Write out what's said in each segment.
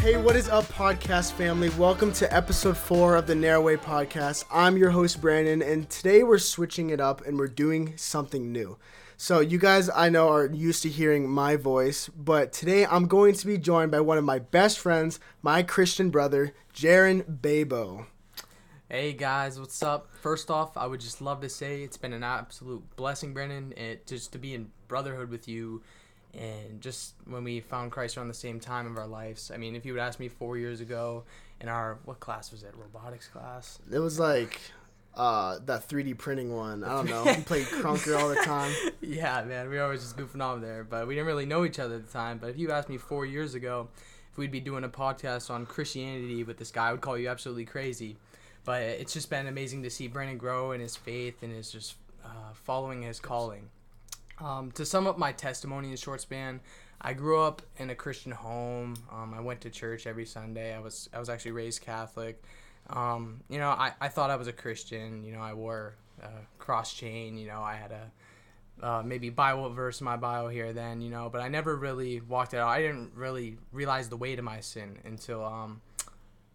Hey, what is up, podcast family? Welcome to episode 4 of the Narrow Way Podcast. I'm your host, Brandon, and today we're switching it up and we're doing something new. So you guys, I know, are used to hearing my voice, but today I'm going to be joined by one of my best friends, my Christian brother, Jarren Babo. Hey guys, what's up? First off, I would just love to say it's been an absolute blessing, Brandon, just to be in brotherhood with you. And just when we found Christ around the same time of our lives, I mean, if you would ask me 4 years ago in our, what class was it? Robotics class? It was like that 3D printing one. I don't know. We played Krunker all the time. Yeah, man. We were always just goofing off there. But we didn't really know each other at the time. But if you asked me 4 years ago if we'd be doing a podcast on Christianity with this guy, I would call you absolutely crazy. But it's just been amazing to see Brandon grow in his faith and his just following his calling. To sum up my testimony in a short span, I grew up in a Christian home. I went to church every Sunday. I was actually raised Catholic. I thought I was a Christian. I wore a cross chain. I had a maybe Bible verse in my bio here then, but I never really walked it out. I didn't really realize the weight of my sin until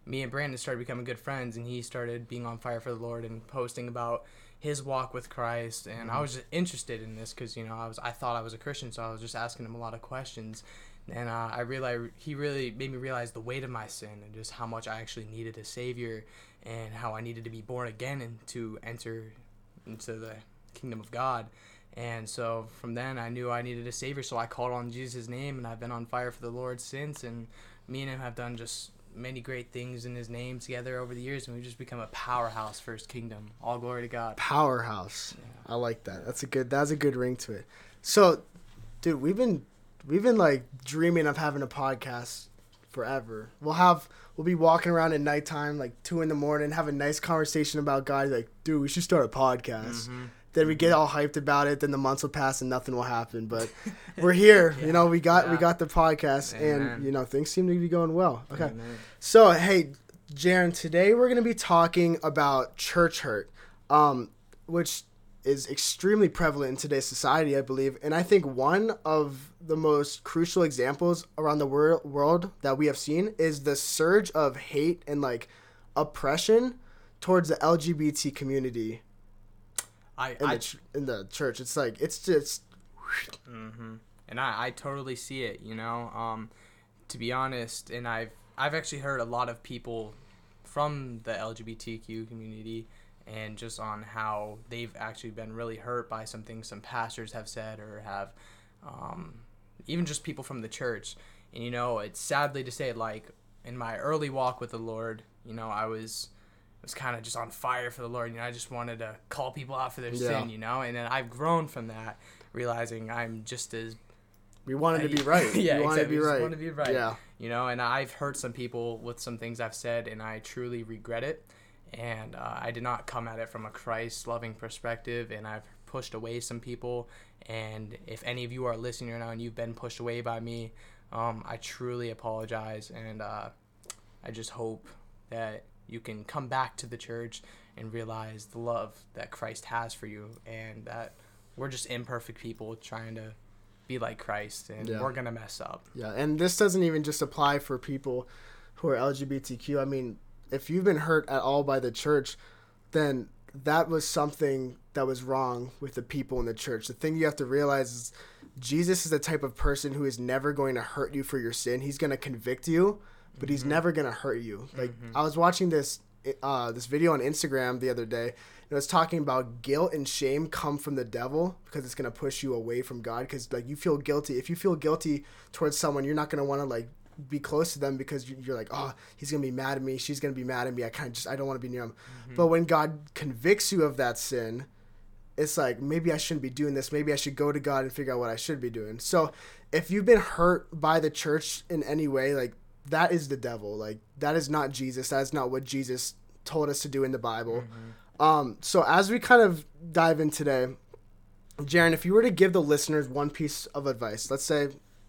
me and Brandon started becoming good friends, and he started being on fire for the Lord and posting about his walk with Christ, and I was just interested in this because I thought I was a Christian, so I was just asking him a lot of questions, and I realized he really made me realize the weight of my sin and just how much I actually needed a Savior and how I needed to be born again and to enter into the kingdom of God. And so from then I knew I needed a Savior, so I called on Jesus' name, and I've been on fire for the Lord since, and me and him have done just many great things in his name together over the years, and we've just become a powerhouse for his kingdom. All glory to God. Powerhouse. Yeah. I like that. That's a good ring to it. So, dude, we've been like dreaming of having a podcast forever. We'll be walking around at nighttime, like 2 a.m, have a nice conversation about God. Like, dude, we should start a podcast. Mm-hmm. Then we get all hyped about it, then the months will pass and nothing will happen. But we're here. Yeah. We got the podcast. Amen. And things seem to be going well. Okay. Amen. So hey, Jarren, today we're gonna be talking about church hurt, which is extremely prevalent in today's society, I believe. And I think one of the most crucial examples around the world that we have seen is the surge of hate and like oppression towards the LGBT community. In the church, it's like, it's just... Mm-hmm. And I totally see it, to be honest, and I've actually heard a lot of people from the LGBTQ community and just on how they've actually been really hurt by something some pastors have said or have, even just people from the church. And, it's sadly to say, like, in my early walk with the Lord, I was kind of just on fire for the Lord. I just wanted to call people out for their sin, And then I've grown from that, realizing I'm just as... We wanted to be right. Yeah, we wanted to be right. We wanted to be right. Yeah. And I've hurt some people with some things I've said, and I truly regret it. And I did not come at it from a Christ-loving perspective, and I've pushed away some people. And if any of you are listening right now and you've been pushed away by me, I truly apologize, and I just hope that... you can come back to the church and realize the love that Christ has for you, and that we're just imperfect people trying to be like Christ, and we're going to mess up. Yeah, and this doesn't even just apply for people who are LGBTQ. I mean, if you've been hurt at all by the church, then that was something that was wrong with the people in the church. The thing you have to realize is Jesus is the type of person who is never going to hurt you for your sin. He's going to convict you, but he's never going to hurt you. Like, I was watching this video on Instagram the other day, and it was talking about guilt and shame come from the devil because it's going to push you away from God, because, like, you feel guilty. If you feel guilty towards someone, you're not going to want to, like, be close to them because you're like, oh, he's going to be mad at me. She's going to be mad at me. I don't want to be near him. Mm-hmm. But when God convicts you of that sin, it's like, maybe I shouldn't be doing this. Maybe I should go to God and figure out what I should be doing. So if you've been hurt by the church in any way, like, that is the devil. Like, that is not Jesus. That is not what Jesus told us to do in the Bible. Mm-hmm. So as we kind of dive in today, Jarren, if you were to give the listeners one piece of advice, let's say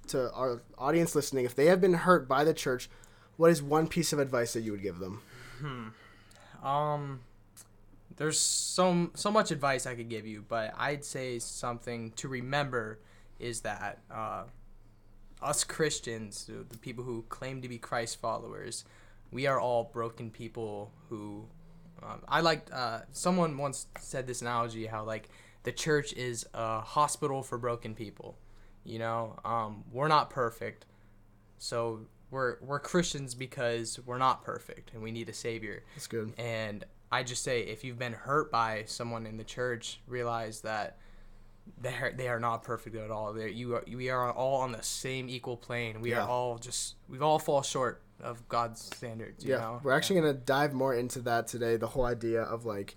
to our audience listening, if they have been hurt by the church, what is one piece of advice that you would give them? There's so much advice I could give you, but I'd say something to remember is that us Christians, the people who claim to be Christ followers, we are all broken people who someone once said this analogy, how like the church is a hospital for broken people. You know, we're not perfect, so we're Christians because we're not perfect and we need a savior. That's good. And I just say, if you've been hurt by someone in the church, realize that they are not perfect at all. We are all on the same equal plane. We are all we've all fall short of God's standards. You know? We're actually going to dive more into that today. The whole idea of like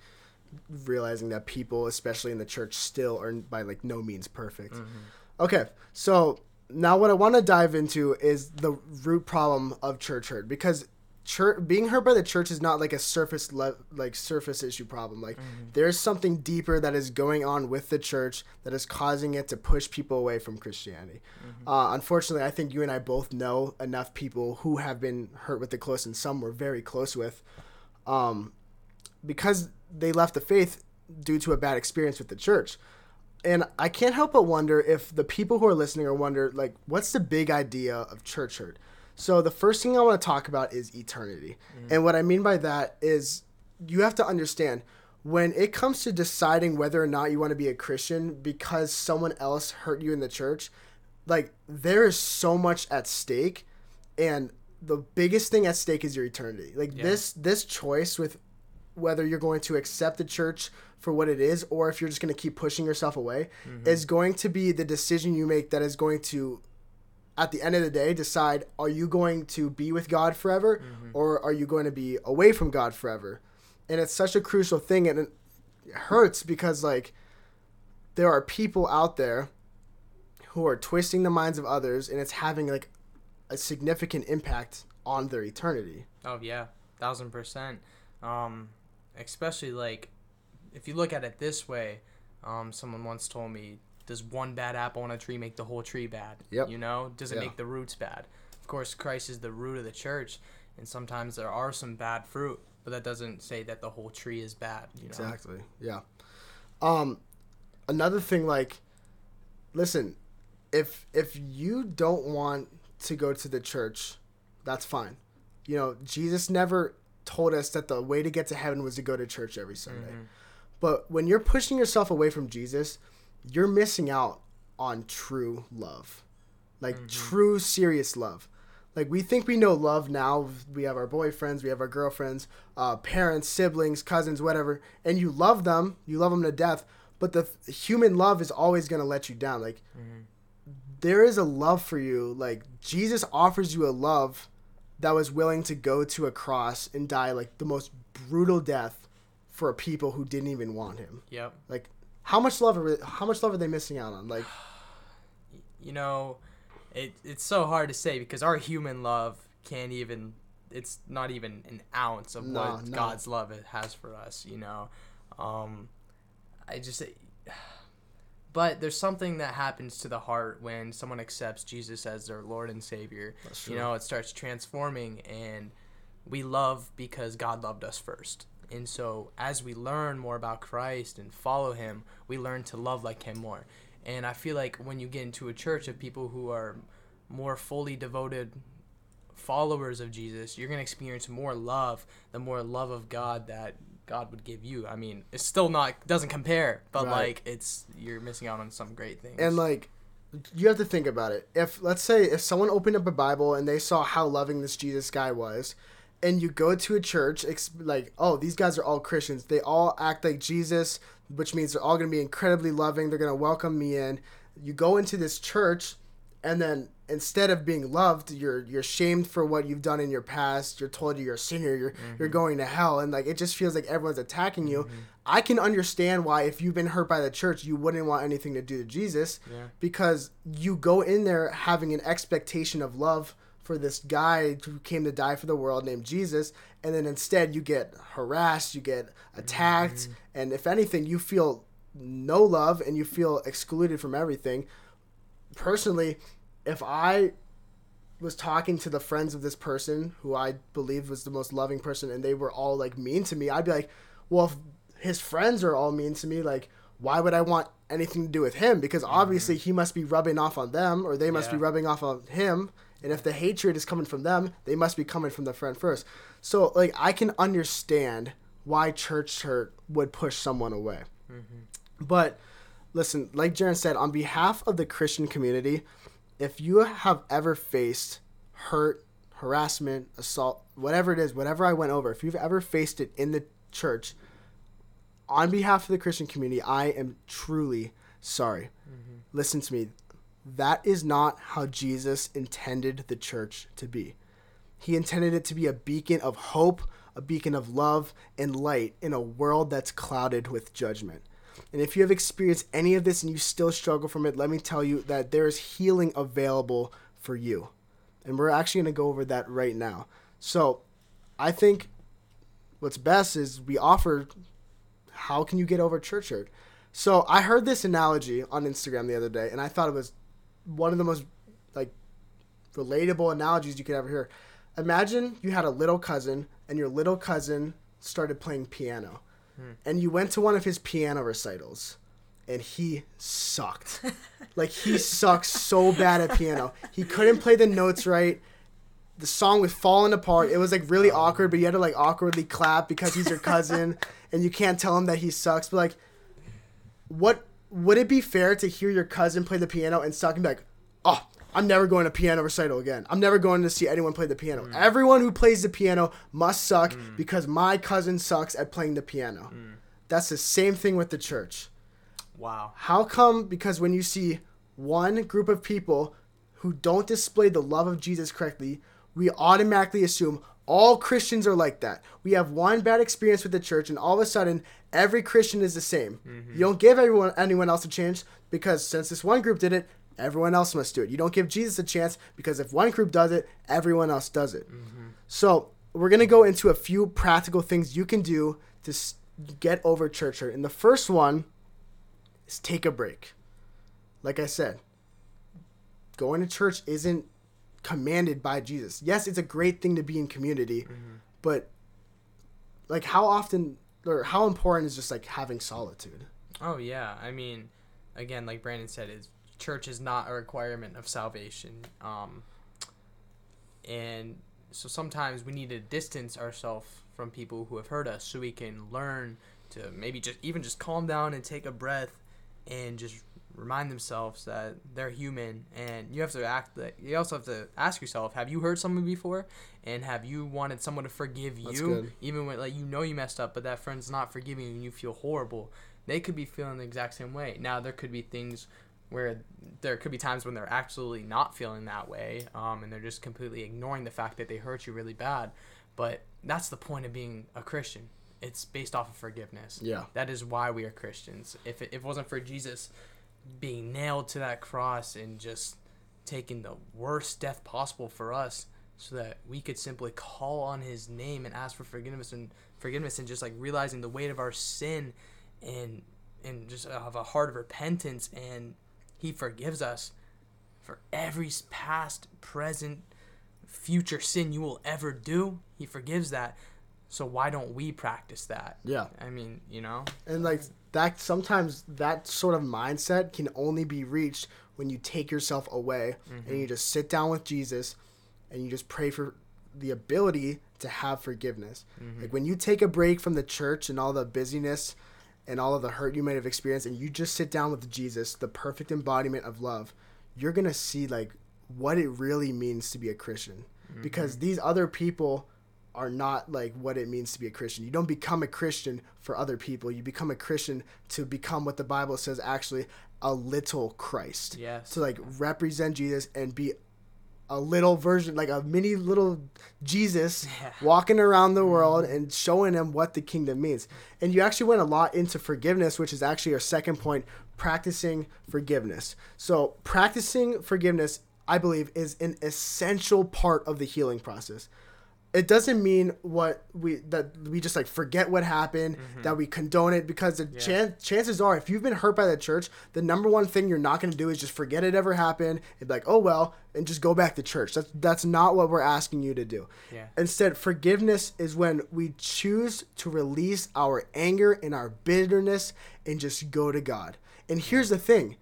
realizing that people, especially in the church, still are by like no means perfect. Mm-hmm. Okay, so now what I want to dive into is the root problem of church hurt, because being hurt by the church is not like a surface issue problem. Like mm-hmm. there's something deeper that is going on with the church that is causing it to push people away from Christianity. Mm-hmm. Unfortunately, I think you and I both know enough people who have been hurt with the close, and some we're very close with, because they left the faith due to a bad experience with the church. And I can't help but wonder if the people who are listening are wondering, like, what's the big idea of church hurt? So the first thing I want to talk about is eternity. Mm. And what I mean by that is you have to understand, when it comes to deciding whether or not you want to be a Christian because someone else hurt you in the church, like, there is so much at stake. And the biggest thing at stake is your eternity. Like, this choice with whether you're going to accept the church for what it is, or if you're just going to keep pushing yourself away, mm-hmm. is going to be the decision you make that is going to, at the end of the day, decide, are you going to be with God forever, mm-hmm. or are you going to be away from God forever? And it's such a crucial thing, and it hurts because, like, there are people out there who are twisting the minds of others, and it's having, like, a significant impact on their eternity. Oh, yeah, 1,000%. Especially, like, if you look at it this way, someone once told me, does one bad apple on a tree make the whole tree bad? Yep. You know, does it make the roots bad? Of course, Christ is the root of the church, and sometimes there are some bad fruit, but that doesn't say that the whole tree is bad. You know? Exactly, yeah. Another thing, like, listen, if you don't want to go to the church, that's fine. You know, Jesus never told us that the way to get to heaven was to go to church every Sunday. Mm-hmm. But when you're pushing yourself away from Jesus, you're missing out on true love, like mm-hmm. true serious love. Like, we think we know love now. We have our boyfriends, we have our girlfriends, parents, siblings, cousins, whatever, and you love them to death, but the human love is always going to let you down. Like mm-hmm. there is a love for you. Like, Jesus offers you a love that was willing to go to a cross and die like the most brutal death for people who didn't even want him. Yep. Like, how much love are they missing out on? Like, you know, it's so hard to say, because our human love it's not even an ounce of what God's love has for us, you know. But there's something that happens to the heart when someone accepts Jesus as their Lord and Savior. That's true. You know, it starts transforming, and we love because God loved us first. And so as we learn more about Christ and follow him, we learn to love like him more. And I feel like when you get into a church of people who are more fully devoted followers of Jesus, you're going to experience more love, the more love of God that God would give you. I mean, it's still doesn't compare, but right. Like, you're missing out on some great things. And like, you have to think about it. Let's say someone opened up a Bible and they saw how loving this Jesus guy was, and you go to a church, like, oh, these guys are all Christians. They all act like Jesus, which means they're all going to be incredibly loving. They're going to welcome me in. You go into this church, and then instead of being loved, you're shamed for what you've done in your past. You're told you're a sinner. Mm-hmm. You're going to hell. And like, it just feels like everyone's attacking you. Mm-hmm. I can understand why, if you've been hurt by the church, you wouldn't want anything to do to Jesus, because you go in there having an expectation of love for this guy who came to die for the world named Jesus. And then instead you get harassed, you get attacked. Mm-hmm. And if anything, you feel no love and you feel excluded from everything. Personally, if I was talking to the friends of this person who I believed was the most loving person and they were all like mean to me, I'd be like, well, if his friends are all mean to me, like, why would I want anything to do with him? Because obviously he must be rubbing off on them, or they must be rubbing off on him. And if the hatred is coming from them, they must be coming from the friend first. So, like, I can understand why church hurt would push someone away. Mm-hmm. But listen, like Jarren said, on behalf of the Christian community, if you have ever faced hurt, harassment, assault, whatever it is, whatever I went over, if you've ever faced it in the church, on behalf of the Christian community, I am truly sorry. Mm-hmm. Listen to me. That is not how Jesus intended the church to be. He intended it to be a beacon of hope, a beacon of love and light in a world that's clouded with judgment. And if you have experienced any of this and you still struggle from it, let me tell you that there is healing available for you. And we're actually going to go over that right now. So I think what's best is we offer how can you get over church hurt. So I heard this analogy on Instagram the other day, and I thought it was one of the most, like, relatable analogies you could ever hear. Imagine you had a little cousin, and your little cousin started playing piano. And you went to one of his piano recitals, and he sucked. Like, he sucks so bad at piano. He couldn't play the notes right. The song was falling apart. It was, like, really awkward, but you had to, like, awkwardly clap because he's your cousin, and you can't tell him that he sucks. But, like, what would it be fair to hear your cousin play the piano and suck and be like, oh, I'm never going to piano recital again. I'm never going to see anyone play the piano. Everyone who plays the piano must suck because my cousin sucks at playing the piano. That's the same thing with the church. Wow. How come? Because when you see one group of people who don't display the love of Jesus correctly, we automatically assume all Christians are like that. We have one bad experience with the church, and all of a sudden, every Christian is the same. You don't give anyone else a chance because since this one group did it, everyone else must do it. You don't give Jesus a chance because if one group does it, everyone else does it. So we're going to go into a few practical things you can do to get over church hurt. And the first one is take a break. Like I said, going to church isn't commanded by Jesus. Yes, it's a great thing to be in community, but like how often or how important is just like having solitude? Oh, yeah. I mean, again, like Brandon said, it's church is not a requirement of salvation, and so sometimes we need to distance ourselves from people who have hurt us so we can learn to maybe just even just calm down and take a breath and just remind themselves that they're human. And you have to act like, you also have to ask yourself, have you hurt someone before, and have you wanted someone to forgive you even when, like, you know you messed up but that friend's not forgiving you and you feel horrible? They could be feeling the exact same way. Now there could be things where there could be times when they're absolutely not feeling that way, and they're just completely ignoring the fact that they hurt you really bad. But that's the point of being a Christian. It's based off of forgiveness. Yeah. That is why we are Christians. If it wasn't for Jesus being nailed to that cross and just taking the worst death possible for us so that we could simply call on his name and ask for forgiveness and just, like, realizing the weight of our sin and just have a heart of repentance, and he forgives us for every past, present, future sin you will ever do. He forgives that. So why don't we practice that? Yeah. I mean, you know. And, like, that sometimes that sort of mindset can only be reached when you take yourself away and you just sit down with Jesus and you just pray for the ability to have forgiveness. Like, when you take a break from the church and all the busyness and all of the hurt you might have experienced, and you just sit down with Jesus, the perfect embodiment of love, you're going to see, like, what it really means to be a Christian. Because these other people are not, like, what it means to be a Christian. You don't become a Christian for other people. You become a Christian to become what the Bible says, actually, a little Christ. Yes. To, like, represent Jesus and be a little version, like a mini little Jesus walking around the world and showing him what the kingdom means. And you actually went a lot into forgiveness, which is actually our second point, practicing forgiveness. So practicing forgiveness, I believe, is an essential part of the healing process. it doesn't mean that we just like forget what happened, mm-hmm. that we condone it, because the chances are, if you've been hurt by the church, the number one thing you're not going to do is just forget it ever happened and be like, oh well, and just go back to church. That's not what we're asking you to do. Yeah. Instead, forgiveness is when we choose to release our anger and our bitterness and just go to God. And here's the thing.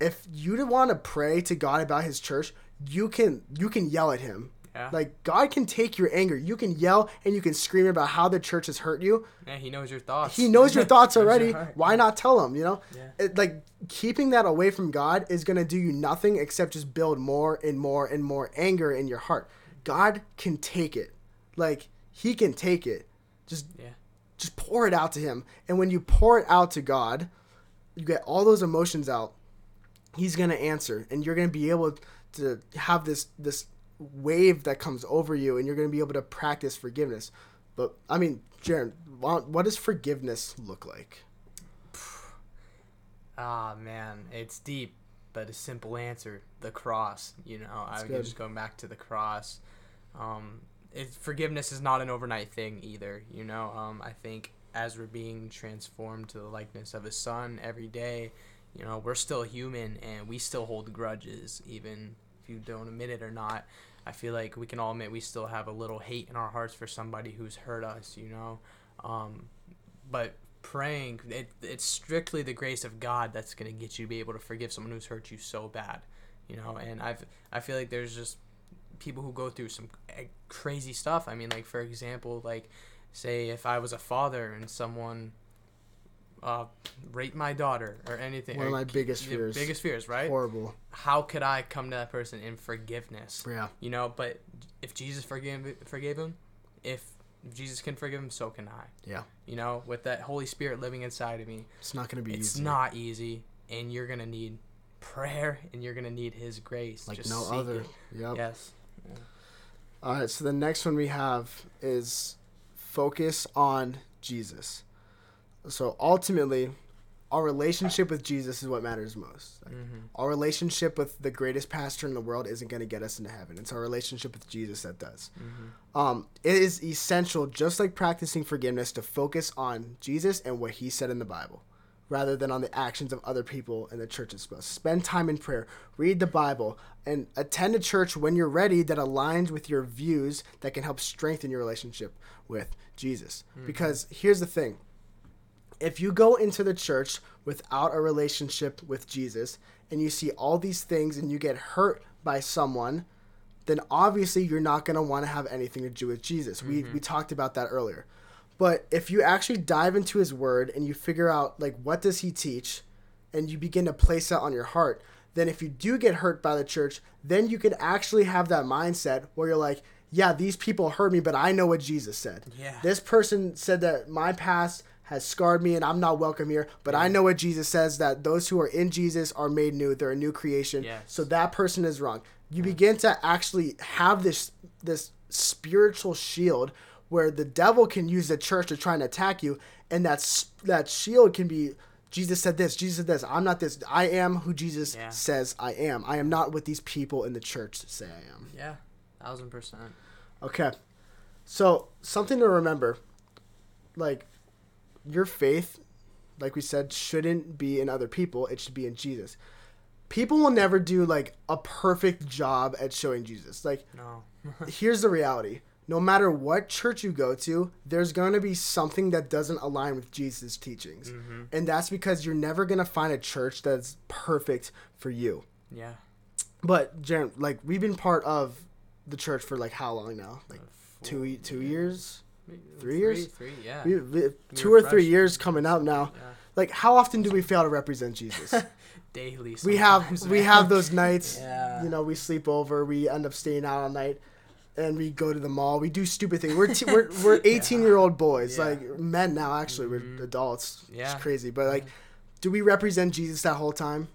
If you want to pray to God about his church, you can yell at him. Yeah. Like, God can take your anger. You can yell and you can scream about how the church has hurt you. Yeah, he knows your thoughts. He knows your thoughts already. Why not tell him, you know? Yeah. Keeping that away from God is going to do you nothing except just build more and more and more anger in your heart. God can take it. He can take it. Just pour it out to him. And when you pour it out to God, you get all those emotions out. He's going to answer. And you're going to be able to have this wave that comes over you, and you're going to be able to practice forgiveness. But I mean, Jarren, what does forgiveness look like? Man, it's deep, but a simple answer: the cross. I was just going back to the cross. Forgiveness is not an overnight thing either. I think as we're being transformed to the likeness of his son every day, we're still human and we still hold grudges, even if you don't admit it or not. I feel like we can all admit we still have a little hate in our hearts for somebody who's hurt us, But praying, it's strictly the grace of God that's going to get you to be able to forgive someone who's hurt you so bad, And I feel like there's just people who go through some crazy stuff. I mean, for example, say if I was a father and someone raped my daughter or anything. One of my biggest fears. Biggest fears, right? Horrible. How could I come to that person in forgiveness? Yeah. But if Jesus forgave him, if Jesus can forgive him, so can I. Yeah. With that Holy Spirit living inside of me. It's not going to be easy. It's not easy, and you're going to need prayer, and you're going to need his grace. Like just no other. Yep. Yes. Yeah. All right, so the next one we have is focus on Jesus. So ultimately, our relationship with Jesus is what matters most. Mm-hmm. Our relationship with the greatest pastor in the world isn't going to get us into heaven. It's our relationship with Jesus that does. Mm-hmm. It is essential, just like practicing forgiveness, to focus on Jesus and what he said in the Bible, rather than on the actions of other people in the church's spouse. Spend time in prayer, read the Bible, and attend a church when you're ready that aligns with your views that can help strengthen your relationship with Jesus. Mm-hmm. Because here's the thing. If you go into the church without a relationship with Jesus and you see all these things and you get hurt by someone, then obviously you're not going to want to have anything to do with Jesus. Mm-hmm. We talked about that earlier. But if you actually dive into his word and you figure out, what does he teach, and you begin to place that on your heart, then if you do get hurt by the church, then you can actually have that mindset where you're like, yeah, these people hurt me, but I know what Jesus said. Yeah. This person said that my past has scarred me and I'm not welcome here, but I know what Jesus says, that those who are in Jesus are made new. They're a new creation. Yes. So that person is wrong. You begin to actually have this spiritual shield where the devil can use the church to try and attack you, and that shield can be, Jesus said this, Jesus said this. I'm not this. I am who Jesus says I am. I am not what these people in the church say I am. Yeah, 1000%. Okay. So something to remember, your faith, like we said, shouldn't be in other people. It should be in Jesus. People will never do, a perfect job at showing Jesus. No. Here's the reality. No matter what church you go to, there's going to be something that doesn't align with Jesus' teachings. Mm-hmm. And that's because you're never going to find a church that's perfect for you. Yeah. But, Jarren, we've been part of the church for, how long now? Two years? 3 years? Yeah. We 3 years coming up now. Yeah. How often do we fail to represent Jesus? Daily. Sometimes. We have those nights. Yeah. We sleep over. We end up staying out all night, and we go to the mall. We do stupid things. We're 18-year-old boys, men now. Actually, mm-hmm. We're adults. Yeah. It's crazy, but do we represent Jesus that whole time?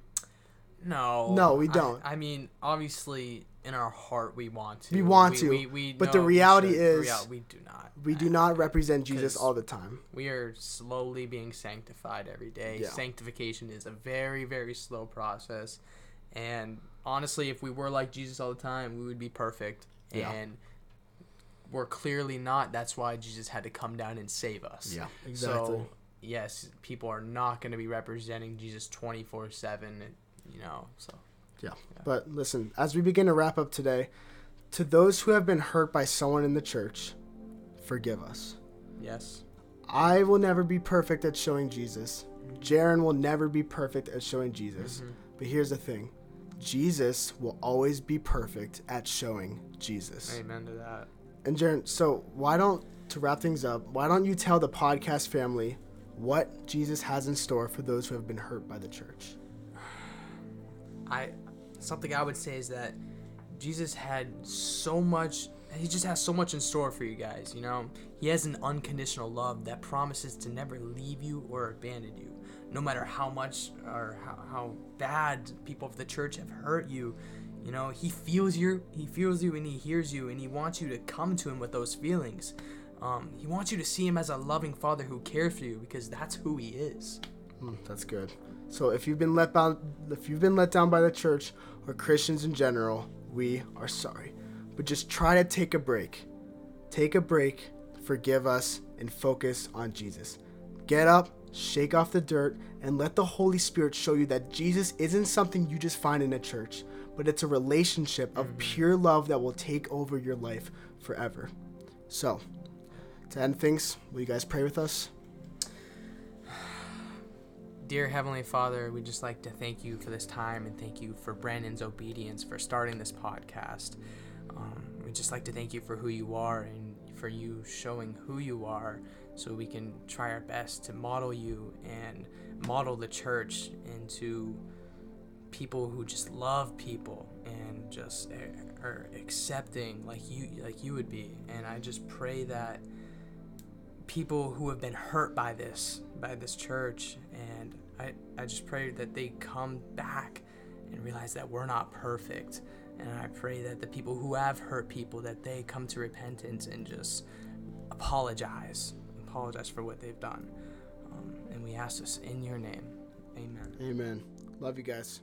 No. No, we don't. I mean, obviously, in our heart, we want to. But the reality is, we do not. We do not represent Jesus all the time. We are slowly being sanctified every day. Yeah. Sanctification is a very, very slow process. And honestly, if we were like Jesus all the time, we would be perfect. Yeah. And we're clearly not. That's why Jesus had to come down and save us. Yeah, exactly. So, yes, people are not going to be representing Jesus 24/7, you know, so. Yeah. But listen, as we begin to wrap up today, to those who have been hurt by someone in the church, forgive us. Yes. I will never be perfect at showing Jesus. Jarren will never be perfect at showing Jesus. Mm-hmm. But here's the thing. Jesus will always be perfect at showing Jesus. Amen to that. And Jarren, so to wrap things up, why don't you tell the podcast family what Jesus has in store for those who have been hurt by the church? Something I would say is that Jesus had so much. He just has so much in store for you guys, you know. He has an unconditional love that promises to never leave you or abandon you. No matter how much or how bad people of the church have hurt you, you know, he feels you and he hears you, and he wants you to come to him with those feelings. He wants you to see him as a loving father who cares for you, because that's who he is. That's good. So if you've been let down by the church or Christians in general, we are sorry. But just try to take a break. Take a break, forgive us, and focus on Jesus. Get up, shake off the dirt, and let the Holy Spirit show you that Jesus isn't something you just find in a church, but it's a relationship of pure love that will take over your life forever. So, to end things, will you guys pray with us? Dear Heavenly Father, we'd just like to thank you for this time, and thank you for Brandon's obedience for starting this podcast. We'd just like to thank you for who you are, and for you showing who you are, so we can try our best to model you and model the church into people who just love people and just are accepting like you would be. And I just pray that people who have been hurt by this church, and I just pray that they come back and realize that we're not perfect. And I pray that the people who have hurt people, that they come to repentance and just apologize for what they've done. And we ask this in your name. Amen. Love you guys.